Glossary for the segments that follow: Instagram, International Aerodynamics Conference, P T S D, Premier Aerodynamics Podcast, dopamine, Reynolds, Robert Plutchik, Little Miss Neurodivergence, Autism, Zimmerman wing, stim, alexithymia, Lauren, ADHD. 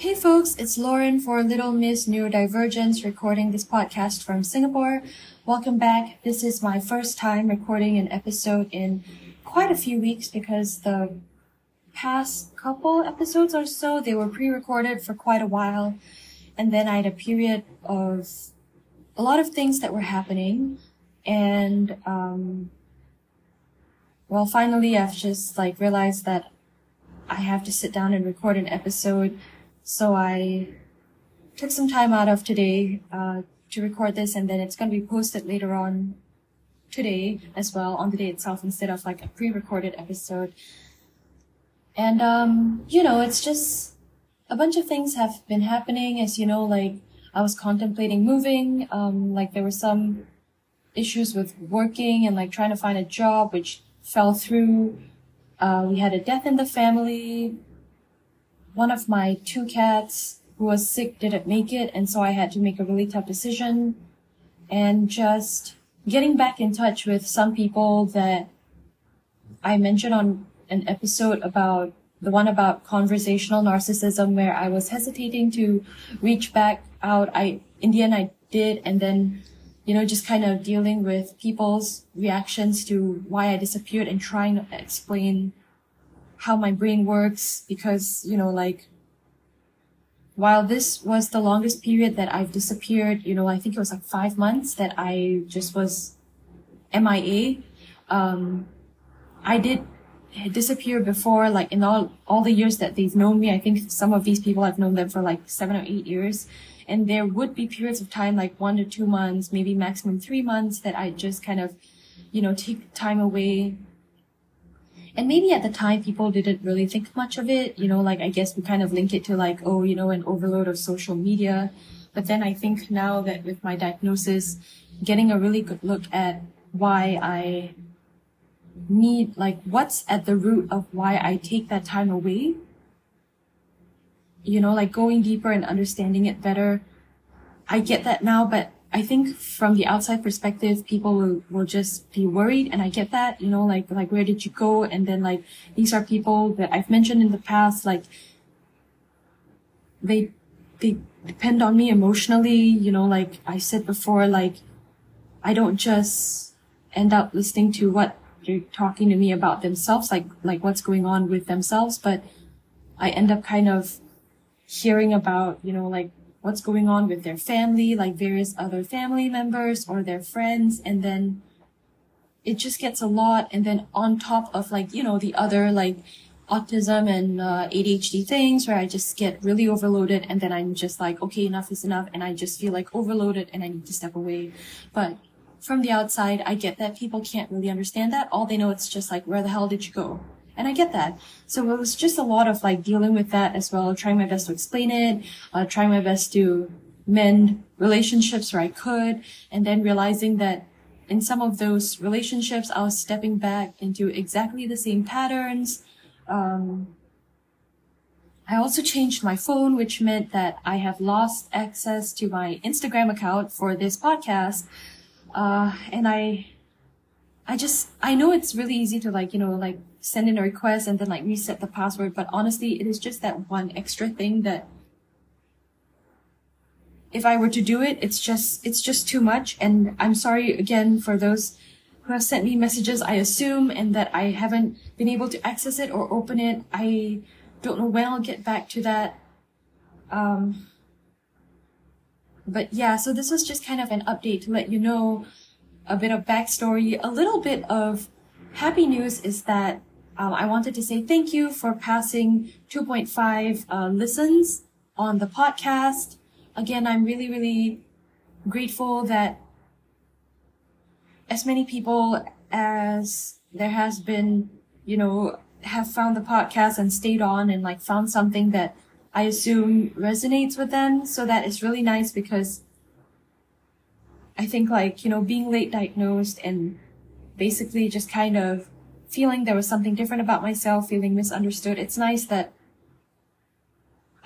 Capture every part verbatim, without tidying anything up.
Hey folks, it's Lauren for Little Miss Neurodivergence recording this podcast from Singapore. Welcome back. This is my first time recording an episode in quite a few weeks because the past couple episodes or so, they were pre-recorded for quite a while. And then I had a period of a lot of things that were happening. And, um, well, finally, I've just like realized that I have to sit down and record an episode. So I took some time out of today uh, to record this, and then it's going to be posted later on today as well, on the day itself, instead of like a pre-recorded episode. And, um, you know, it's just a bunch of things have been happening. As you know, like I was contemplating moving, um, like there were some issues with working and like trying to find a job, which fell through. Uh, we had a death in the family. One of my two cats who was sick didn't make it, and so I had to make a really tough decision. And just getting back in touch with some people that I mentioned on an episode about, the one about conversational narcissism, where I was hesitating to reach back out. I, in the end, I did, and then, you know, just kind of dealing with people's reactions to why I disappeared and trying to explain how my brain works, because, you know, like, while this was the longest period that I've disappeared, you know, I think it was like five months that I just was M I A. Um, I did disappear before, like in all, all the years that they've known me. I think some of these people, I've known them for like seven or eight years. And there would be periods of time, like one to two months, maybe maximum three months that I just kind of, you know, take time away. And maybe at the time, people didn't really think much of it. You know, like, I guess we kind of link it to like, oh, you know, an overload of social media. But then I think now that with my diagnosis, getting a really good look at why I need, like, what's at the root of why I take that time away. You know, like going deeper and understanding it better. I get that now, but I think from the outside perspective, people will, will just be worried, and I get that, you know, like, like, where did you go? And then, like, these are people that I've mentioned in the past, like, they, they depend on me emotionally, you know, like I said before, like, I don't just end up listening to what they're talking to me about themselves, like, like what's going on with themselves, but I end up kind of hearing about, you know, like, what's going on with their family, like various other family members or their friends. And then it just gets a lot. And then on top of like, you know, the other like autism and uh, A D H D things where I just get really overloaded. And then I'm just like, okay, enough is enough. And I just feel like overloaded and I need to step away. But from the outside, I get that people can't really understand that. All they know, it's just like, where the hell did you go? And I get that. So it was just a lot of like dealing with that as well, trying my best to explain it, uh, trying my best to mend relationships where I could, and then realizing that in some of those relationships, I was stepping back into exactly the same patterns. Um, I also changed my phone, which meant that I have lost access to my Instagram account for this podcast. Uh, and I, I just, I know it's really easy to like, you know, like, send in a request and then like reset the password. But honestly, it is just that one extra thing that if I were to do it, it's just, it's just too much. And I'm sorry again for those who have sent me messages, I assume, and that I haven't been able to access it or open it. I don't know when I'll get back to that. Um, but yeah, so this was just kind of an update to let you know a bit of backstory. A little bit of happy news is that Um, I wanted to say thank you for passing two point five uh, listens on the podcast. Again, I'm really, really grateful that as many people as there has been, you know, have found the podcast and stayed on and like found something that I assume resonates with them. So that is really nice because I think like, you know, being late diagnosed and basically just kind of feeling there was something different about myself, feeling misunderstood. It's nice that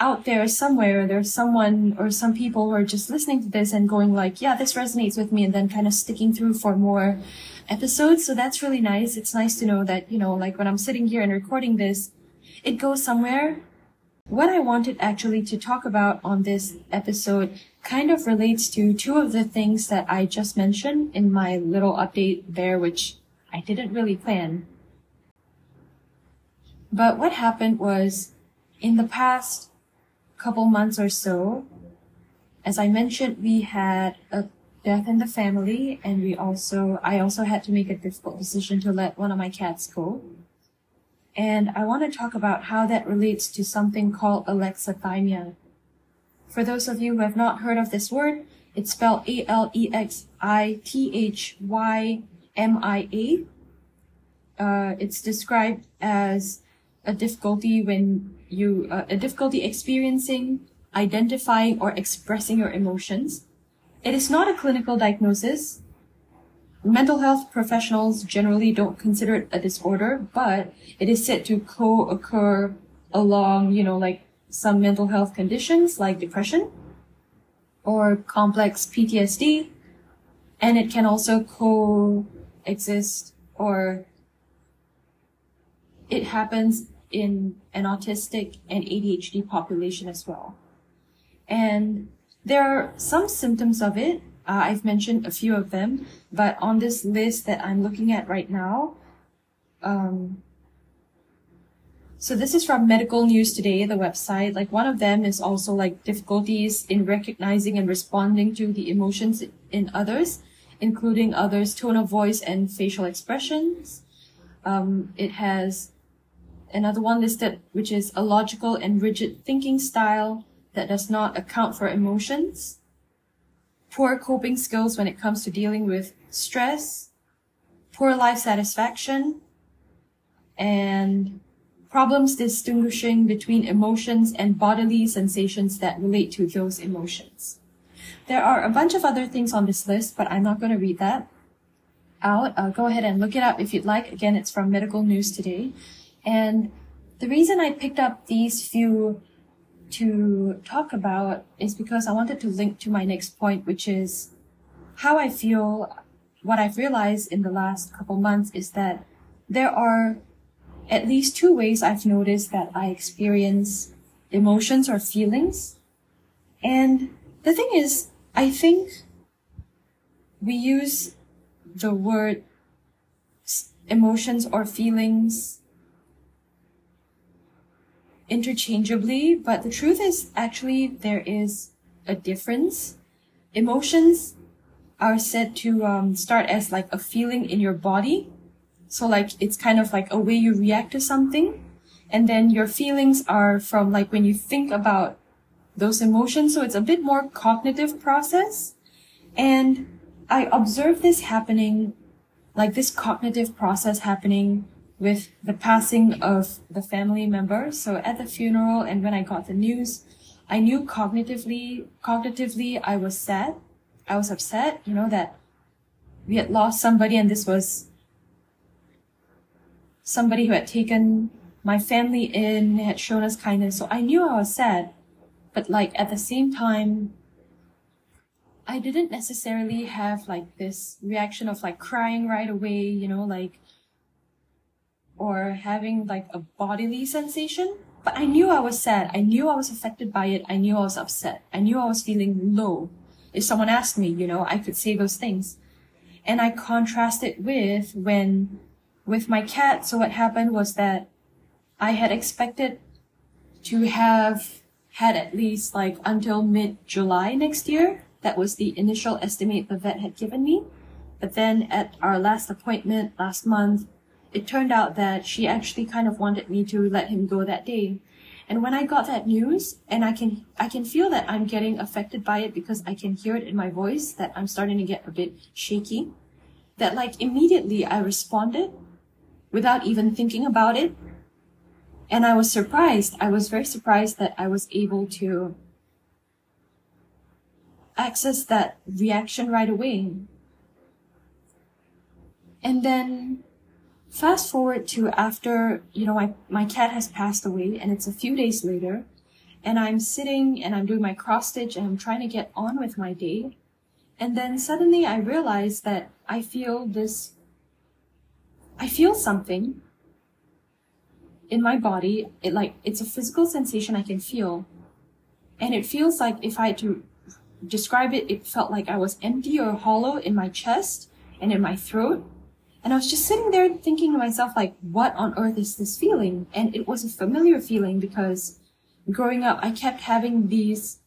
out there somewhere, there's someone or some people who are just listening to this and going like, yeah, this resonates with me, and then kind of sticking through for more episodes. So that's really nice. It's nice to know that, you know, like when I'm sitting here and recording this, it goes somewhere. what I wanted actually to talk about on this episode kind of relates to two of the things that I just mentioned in my little update there, which I didn't really plan. But what happened was, in the past couple months or so, as I mentioned, we had a death in the family, and we also, I also had to make a difficult decision to let one of my cats go. And I want to talk about how that relates to something called alexithymia. For those of you who have not heard of this word, it's spelled A L E X I T H Y M I A. Uh, it's described as a difficulty when you, uh, a difficulty experiencing, identifying, or expressing your emotions. It is not a clinical diagnosis. Mental health professionals generally don't consider it a disorder, but it is said to co-occur along, you know, like some mental health conditions like depression or complex P T S D, and it can also coexist, or it happens in an autistic and A D H D population as well. And there are some symptoms of it. Uh, I've mentioned a few of them, but on this list that I'm looking at right now, um, so this is from Medical News Today, the website. Like, one of them is also like difficulties in recognizing and responding to the emotions in others, including others' tone of voice and facial expressions. Um, it has another one listed, which is a logical and rigid thinking style that does not account for emotions, poor coping skills when it comes to dealing with stress, poor life satisfaction, and problems distinguishing between emotions and bodily sensations that relate to those emotions. There are a bunch of other things on this list, but I'm not going to read that out. Uh, go ahead and look it up if you'd like. Again, it's from Medical News Today. And the reason I picked up these few to talk about is because I wanted to link to my next point, which is how I feel. What I've realized in the last couple months is that there are at least two ways I've noticed that I experience emotions or feelings. And the thing is, I think we use the word emotions or feelings interchangeably, but the truth is actually there is a difference. Emotions are said to um, start as like a feeling in your body. So like it's kind of like a way you react to something. And then your feelings are from like when you think about those emotions. So it's a bit more cognitive process. And I observed this happening, like this cognitive process happening with the passing of the family member. So at the funeral and when I got the news, I knew cognitively, cognitively I was sad. I was upset, you know, that we had lost somebody, and this was somebody who had taken my family in, had shown us kindness. So I knew I was sad, but like at the same time, I didn't necessarily have like this reaction of like crying right away, you know, like, or having like a bodily sensation, but I knew I was sad. I knew I was affected by it. I knew I was upset. I knew I was feeling low. If someone asked me, you know, I could say those things. And I contrast it with when, with my cat. So what happened was that I had expected to have had at least like until mid-July next year. That was the initial estimate the vet had given me. But then at our last appointment last month, it turned out that she actually kind of wanted me to let him go that day. And when I got that news, and I can I can feel that I'm getting affected by it because I can hear it in my voice, that I'm starting to get a bit shaky, that like immediately I responded without even thinking about it. And I was surprised. I was very surprised that I was able to access that reaction right away. And then fast forward to after, you know, my, my cat has passed away, and it's a few days later, and I'm sitting and I'm doing my cross stitch and I'm trying to get on with my day. And then suddenly I realize that I feel this, I feel something. in my body. It like, it's a physical sensation I can feel. And it feels like, if I had to describe it, it felt like I was empty or hollow in my chest and in my throat. And I was just sitting there thinking to myself, like, what on earth is this feeling? And it was a familiar feeling because growing up, I kept having these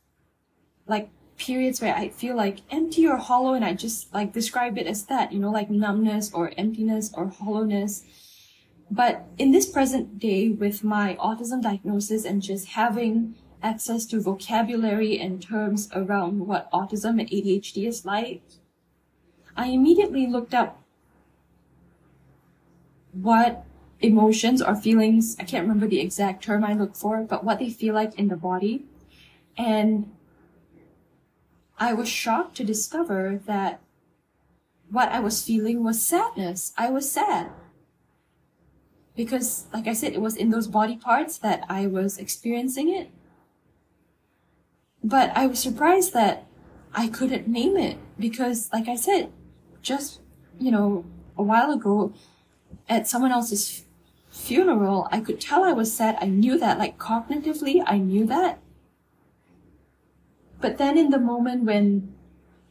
like periods where I feel like empty or hollow. And I just like describe it as that, you know, like numbness or emptiness or hollowness. But in this present day with my autism diagnosis and just having access to vocabulary and terms around what autism and A D H D is like, I immediately looked up what emotions or feelings, I can't remember the exact term I look for, but what they feel like in the body. And I was shocked to discover that what I was feeling was sadness. I was sad. Because, like I said, it was in those body parts that I was experiencing it. But I was surprised that I couldn't name it because, like I said, just, you know, a while ago, at someone else's funeral, I could tell I was sad. I knew that, like cognitively, I knew that. But then in the moment when,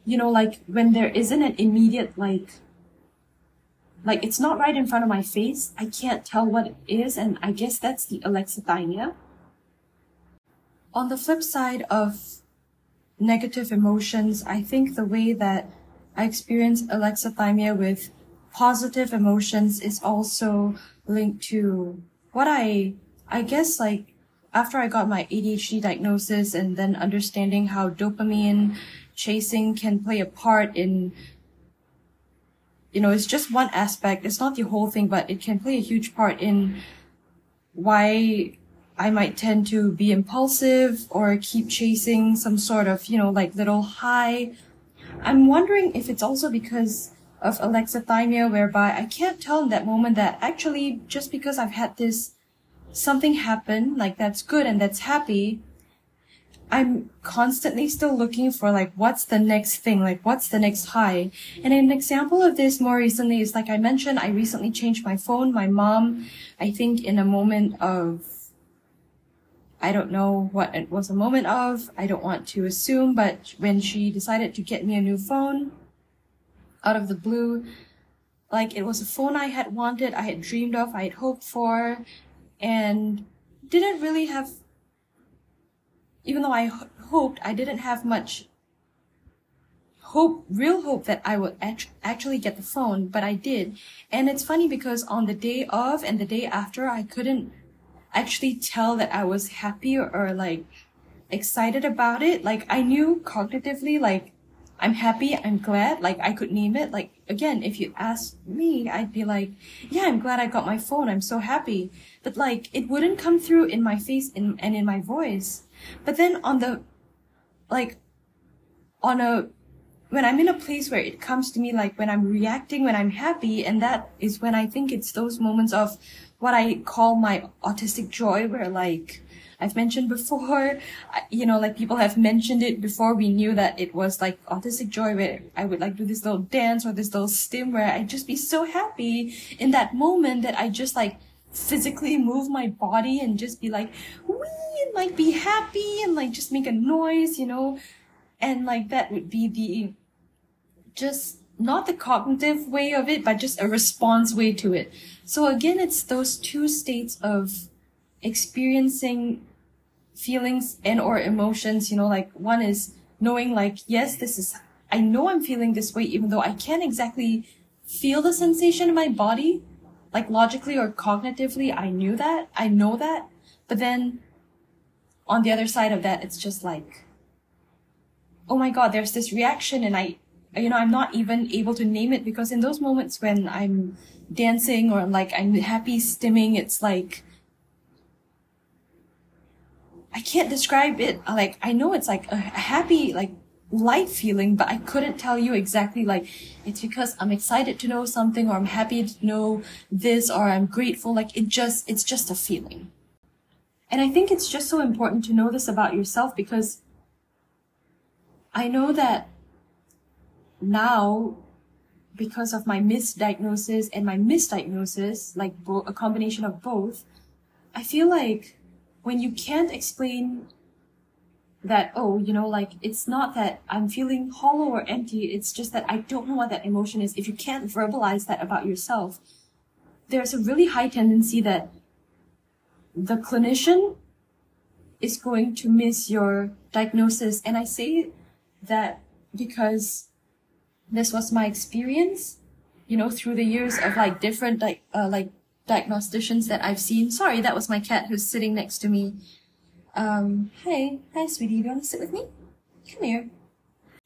you know, like when there isn't an immediate, like, like it's not right in front of my face, I can't tell what it is. And I guess that's the alexithymia. On the flip side of negative emotions, I think the way that I experience alexithymia with positive emotions is also linked to what I, I guess, like after I got my A D H D diagnosis and then understanding how dopamine chasing can play a part in, you know, it's just one aspect. It's not the whole thing, but it can play a huge part in why I might tend to be impulsive or keep chasing some sort of, you know, like little high. I'm wondering if it's also because of alexithymia, whereby I can't tell in that moment that actually just because I've had this, something happen, like that's good and that's happy, I'm constantly still looking for like, what's the next thing? Like, what's the next high? And an example of this more recently is, like I mentioned, I recently changed my phone. My mom, I think in a moment of, I don't know what it was a moment of, I don't want to assume, but when she decided to get me a new phone, out of the blue, like it was a phone I had wanted, I had dreamed of, I had hoped for, and didn't really have, even though I h- hoped, I didn't have much hope, real hope that I would act- actually get the phone, but I did. And it's funny because on the day of and the day after, I couldn't actually tell that I was happy or, or like excited about it. Like I knew cognitively, like I'm happy, I'm glad, like I could name it. Like, again, if you asked me, I'd be like, yeah, I'm glad I got my phone, I'm so happy. But like, it wouldn't come through in my face in, and in my voice. But then on the, like, on a, when I'm in a place where it comes to me, like when I'm reacting, when I'm happy, and that is when I think it's those moments of what I call my autistic joy, where like, I've mentioned before, you know, like people have mentioned it before, we knew that it was like autistic joy, where I would like do this little dance or this little stim where I'd just be so happy in that moment that I just like physically move my body and just be like, wee, and like be happy and like just make a noise, you know, and like that would be the, just not the cognitive way of it, but just a response way to it. So again, it's those two states of experiencing feelings and or emotions, you know, like one is knowing like, yes, this is, I know I'm feeling this way, even though I can't exactly feel the sensation in my body, like logically or cognitively, I knew that, I know that. But then on the other side of that, it's just like, oh my God, there's this reaction. And I, you know, I'm not even able to name it because in those moments when I'm dancing or like I'm happy stimming, it's like, I can't describe it. Like, I know it's like a happy, like light feeling, but I couldn't tell you exactly, like, it's because I'm excited to know something or I'm happy to know this or I'm grateful. Like it just, it's just a feeling. And I think it's just so important to know this about yourself because I know that now, because of my misdiagnosis and my misdiagnosis, like bo- a combination of both, I feel like when you can't explain that, oh, you know, like, it's not that I'm feeling hollow or empty, it's just that I don't know what that emotion is. If you can't verbalize that about yourself, there's a really high tendency that the clinician is going to miss your diagnosis. And I say that because this was my experience, you know, through the years of like different, like, uh, like diagnosticians that I've seen. Sorry, that was my cat who's sitting next to me. Um, hey, hi, sweetie, do you want to sit with me? Come here.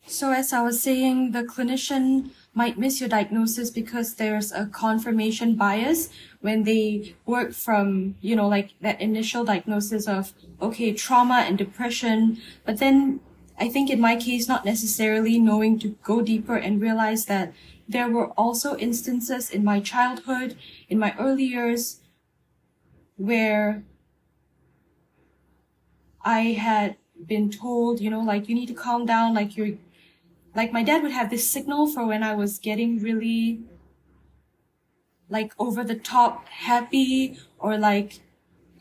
So as I was saying, the clinician might miss your diagnosis because there's a confirmation bias when they work from, you know, like that initial diagnosis of, okay, trauma and depression. But then I think in my case, not necessarily knowing to go deeper and realize that there were also instances in my childhood, in my early years, where I had been told, you know, like, you need to calm down, like you're, like my dad would have this signal for when I was getting really like over the top happy, or like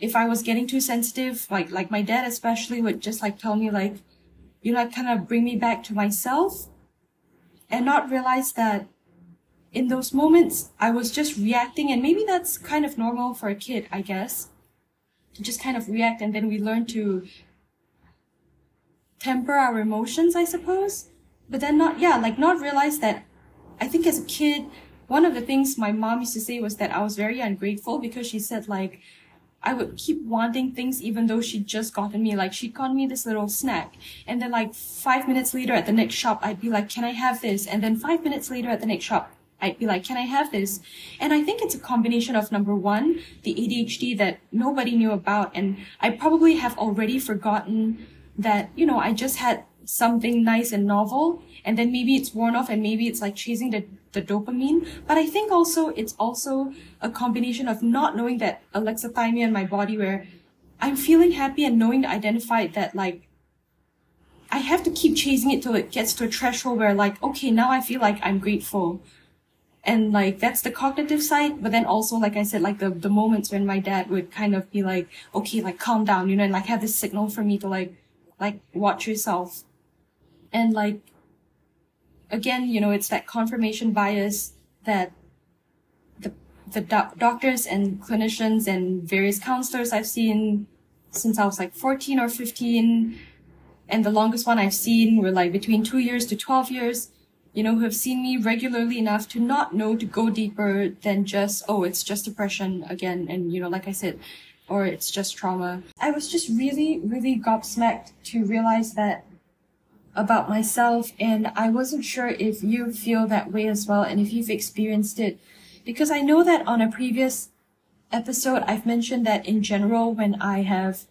if I was getting too sensitive, like, like my dad especially would just like tell me like, you know, like kind of bring me back to myself, and not realize that in those moments I was just reacting. And maybe that's kind of normal for a kid, I guess, to just kind of react. And then we learn to temper our emotions, I suppose. But then not, yeah, like not realize that I think as a kid, one of the things my mom used to say was that I was very ungrateful, because she said like, I would keep wanting things even though she'd just gotten me, like she'd gotten me this little snack. And then like five minutes later at the next shop, I'd be like, can I have this? And then five minutes later at the next shop, I'd be like, can I have this? And I think it's a combination of, number one, the A D H D that nobody knew about. And I probably have already forgotten that, you know, I just had something nice and novel, and then maybe it's worn off, and maybe it's like chasing the, the dopamine. But I think also it's also a combination of not knowing that alexithymia in my body, where I'm feeling happy and knowing to identify that, like, I have to keep chasing it till it gets to a threshold where like, okay, now I feel like I'm grateful. And like, that's the cognitive side. But then also, like I said, like the, the moments when my dad would kind of be like, okay, like calm down, you know, and like have this signal for me to like, like watch yourself. And like, again, you know, it's that confirmation bias that the, the do- doctors and clinicians and various counselors I've seen since I was like fourteen or fifteen. And the longest one I've seen were like between two years to twelve years. You know, who have seen me regularly enough to not know to go deeper than just, oh, it's just depression again. And, you know, like I said, or it's just trauma. I was just really, really gobsmacked to realize that about myself. And I wasn't sure if you feel that way as well, and if you've experienced it. Because I know that on a previous episode, I've mentioned that in general, when I have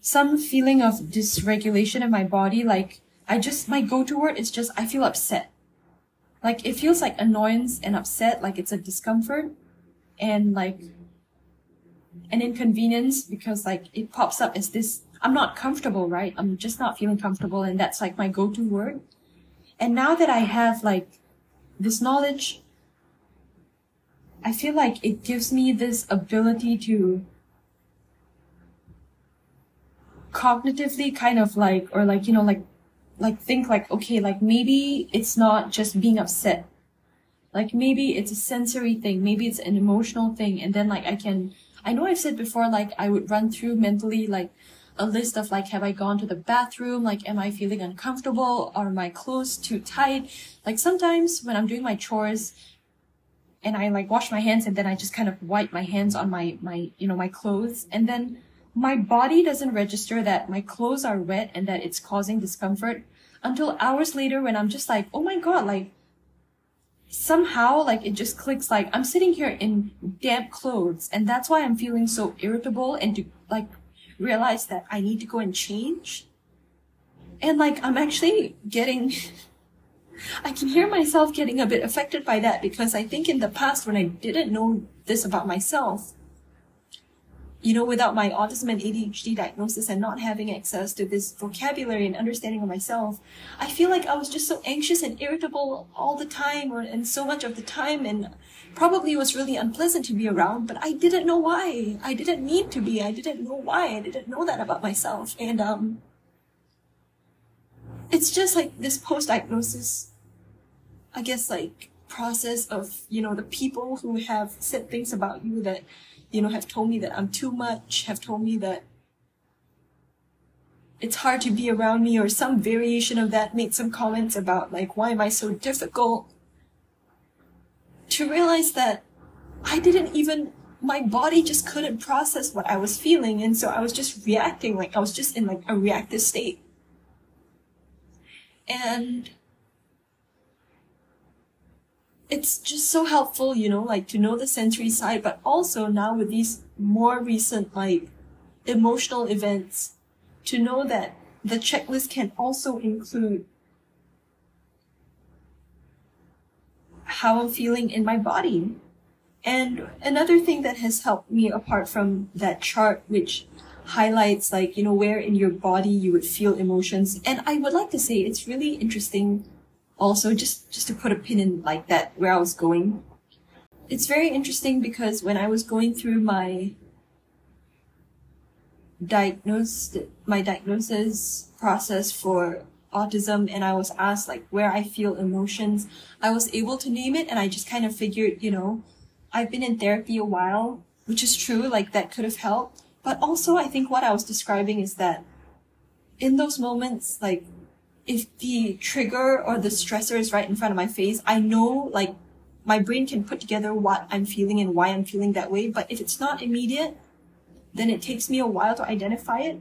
some feeling of dysregulation in my body, like, I just, my go-to word is just, I feel upset. Like, it feels like annoyance and upset, like it's a discomfort and like an inconvenience, because like it pops up as this, I'm not comfortable, right? I'm just not feeling comfortable. And that's like my go-to word. And now that I have like this knowledge, I feel like it gives me this ability to cognitively kind of like, or like, you know, like, like think like, okay, like maybe it's not just being upset. Like maybe it's a sensory thing. Maybe it's an emotional thing. And then like I can, I know I've said before, like I would run through mentally like a list of like, have I gone to the bathroom? Like, am I feeling uncomfortable? Are my clothes too tight? Like sometimes when I'm doing my chores and I like wash my hands, and then I just kind of wipe my hands on my, my, you know, my clothes. And then my body doesn't register that my clothes are wet and that it's causing discomfort until hours later, when I'm just like, oh my God, like somehow like it just clicks, like I'm sitting here in damp clothes and that's why I'm feeling so irritable, and to like realize that I need to go and change. And like, I'm actually getting, I can hear myself getting a bit affected by that, because I think in the past when I didn't know this about myself, you know, without my autism and A D H D diagnosis and not having access to this vocabulary and understanding of myself, I feel like I was just so anxious and irritable all the time, or, and so much of the time, and probably was really unpleasant to be around, but I didn't know why. I didn't need to be. I didn't know why. I didn't know that about myself. And um, it's just like this post-diagnosis, I guess, like, process of, you know, the people who have said things about you that, you know, have told me that I'm too much, have told me that it's hard to be around me, or some variation of that, made some comments about, like, why am I so difficult? To realize that I didn't even, my body just couldn't process what I was feeling, and so I was just reacting, like, I was just in, like, a reactive state. And it's just so helpful, you know, like, to know the sensory side, but also now with these more recent, like, emotional events, to know that the checklist can also include how I'm feeling in my body. And another thing that has helped me, apart from that chart, which highlights, like, you know, where in your body you would feel emotions, and I would like to say it's really interesting. Also, just, just to put a pin in, like, that, where I was going. It's very interesting because when I was going through my diagnose, my diagnosis process for autism, and I was asked, like, where I feel emotions, I was able to name it, and I just kind of figured, you know, I've been in therapy a while, which is true, like, that could have helped. But also, I think what I was describing is that in those moments, like, if the trigger or the stressor is right in front of my face, I know, like, my brain can put together what I'm feeling and why I'm feeling that way. But if it's not immediate, then it takes me a while to identify it.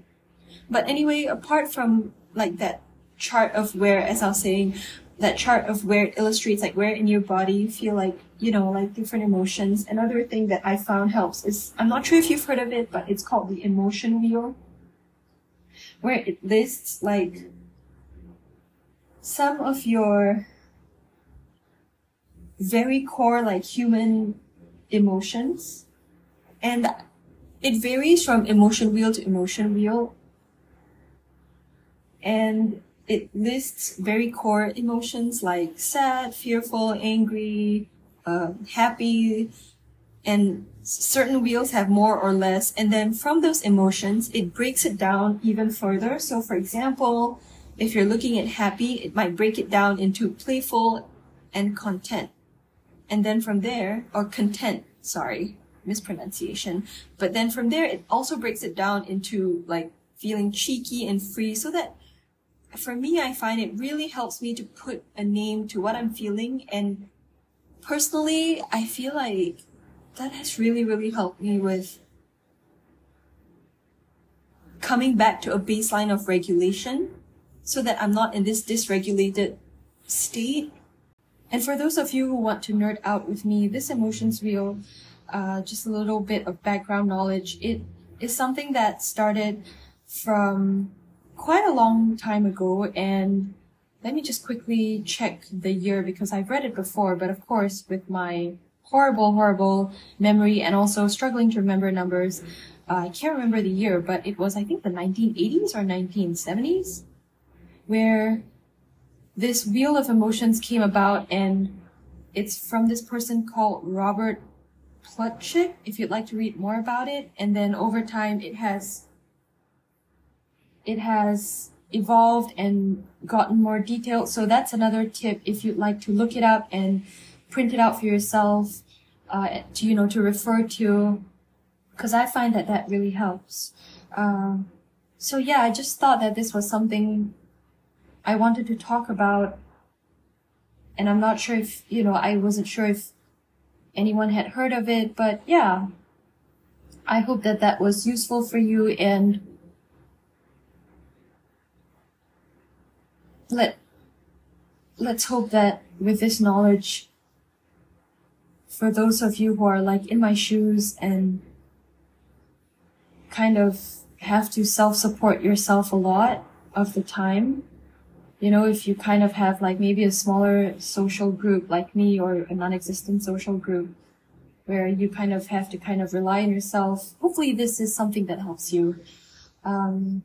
But anyway, apart from, like, that chart of where, as I was saying, that chart of where it illustrates, like, where in your body you feel, like, you know, like, different emotions. Another thing that I found helps is, I'm not sure if you've heard of it, but it's called the emotion wheel, where it lists, like, some of your very core, like, human emotions, and it varies from emotion wheel to emotion wheel, and it lists very core emotions like sad, fearful, angry, uh, happy, and certain wheels have more or less, and then from those emotions it breaks it down even further. So, for example, if you're looking at happy, it might break it down into playful and content. And then from there, or content, sorry, mispronunciation. But then from there, it also breaks it down into, like, feeling cheeky and free. So that, for me, I find it really helps me to put a name to what I'm feeling. And personally, I feel like that has really, really helped me with coming back to a baseline of regulation, so that I'm not in this dysregulated state. And for those of you who want to nerd out with me, this emotions wheel, uh, just a little bit of background knowledge, it is something that started from quite a long time ago, and let me just quickly check the year because I've read it before, but of course with my horrible, horrible memory and also struggling to remember numbers, uh, I can't remember the year, but it was, I think, the nineteen eighties or nineteen seventies. Where this wheel of emotions came about, and it's from this person called Robert Plutchik, if you'd like to read more about it. And then over time it has it has evolved and gotten more detailed. So that's another tip, if you'd like to look it up and print it out for yourself, uh, to, you know, to refer to, because I find that that really helps. Uh, so yeah, I just thought that this was something I wanted to talk about, and I'm not sure if, you know, I wasn't sure if anyone had heard of it, but yeah, I hope that that was useful for you, and let, let's hope that with this knowledge, for those of you who are, like, in my shoes and kind of have to self-support yourself a lot of the time, you know, if you kind of have, like, maybe a smaller social group like me, or a non-existent social group, where you kind of have to kind of rely on yourself. Hopefully this is something that helps you. Um,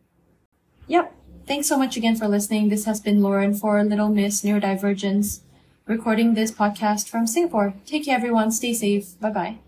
yep. Thanks so much again for listening. This has been Lauren for Little Miss Neurodivergence, recording this podcast from Singapore. Take care, everyone. Stay safe. Bye-bye.